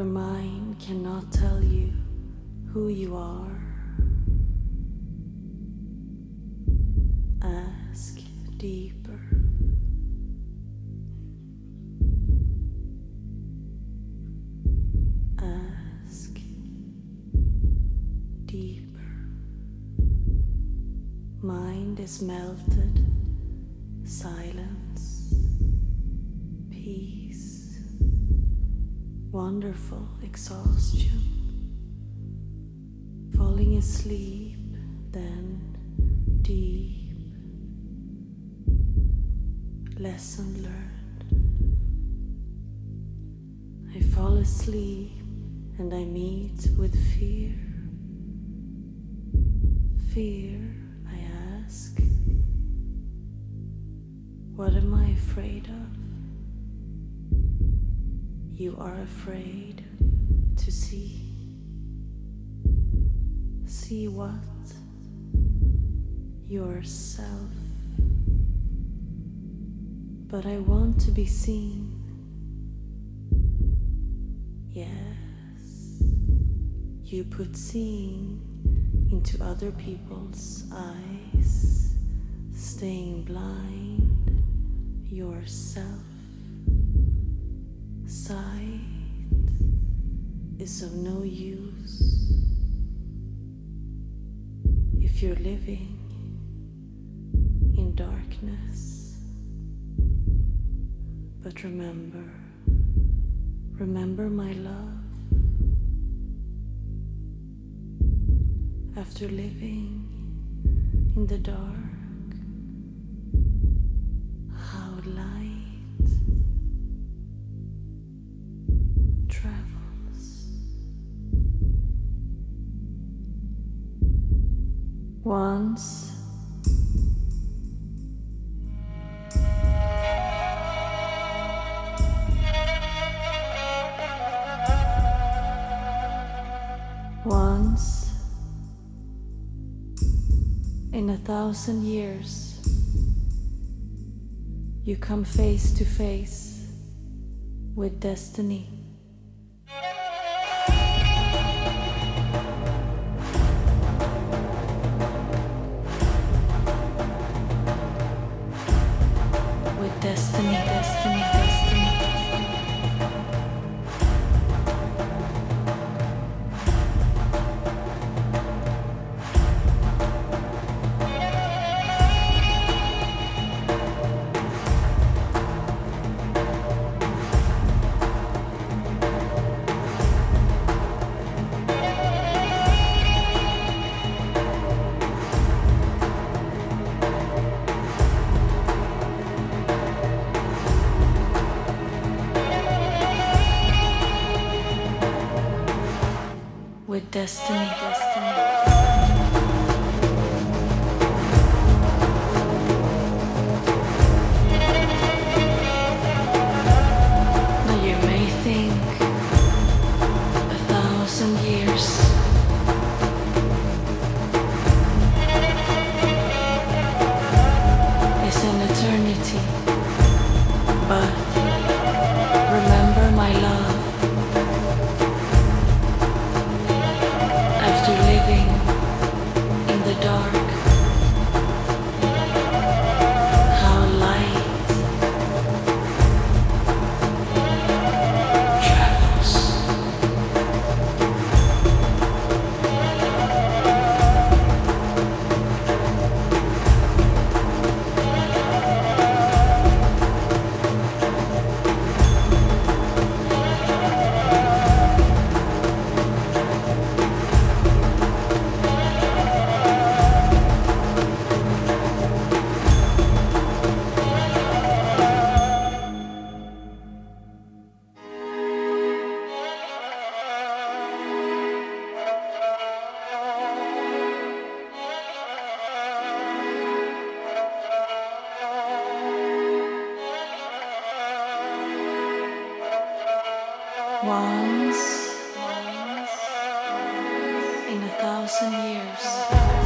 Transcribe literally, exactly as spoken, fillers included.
Your mind cannot tell you who you are. Ask deeper. Ask deeper. Mind is melted. Silence. Peace. Wonderful exhaustion, falling asleep, then deep, lesson learned. I fall asleep and I meet with fear. Fear, I ask, what am I afraid of? You are afraid to see. See what? Yourself. But I want to be seen. Yes. You put seeing into other people's eyes, staying blind yourself. Sight is of no use if you're living in darkness. But remember, remember my love. After living in the dark, how light travels. Once once in a thousand years you come face to face with destiny. Destiny, destiny, destiny. Destiny, destiny. Once in a thousand years.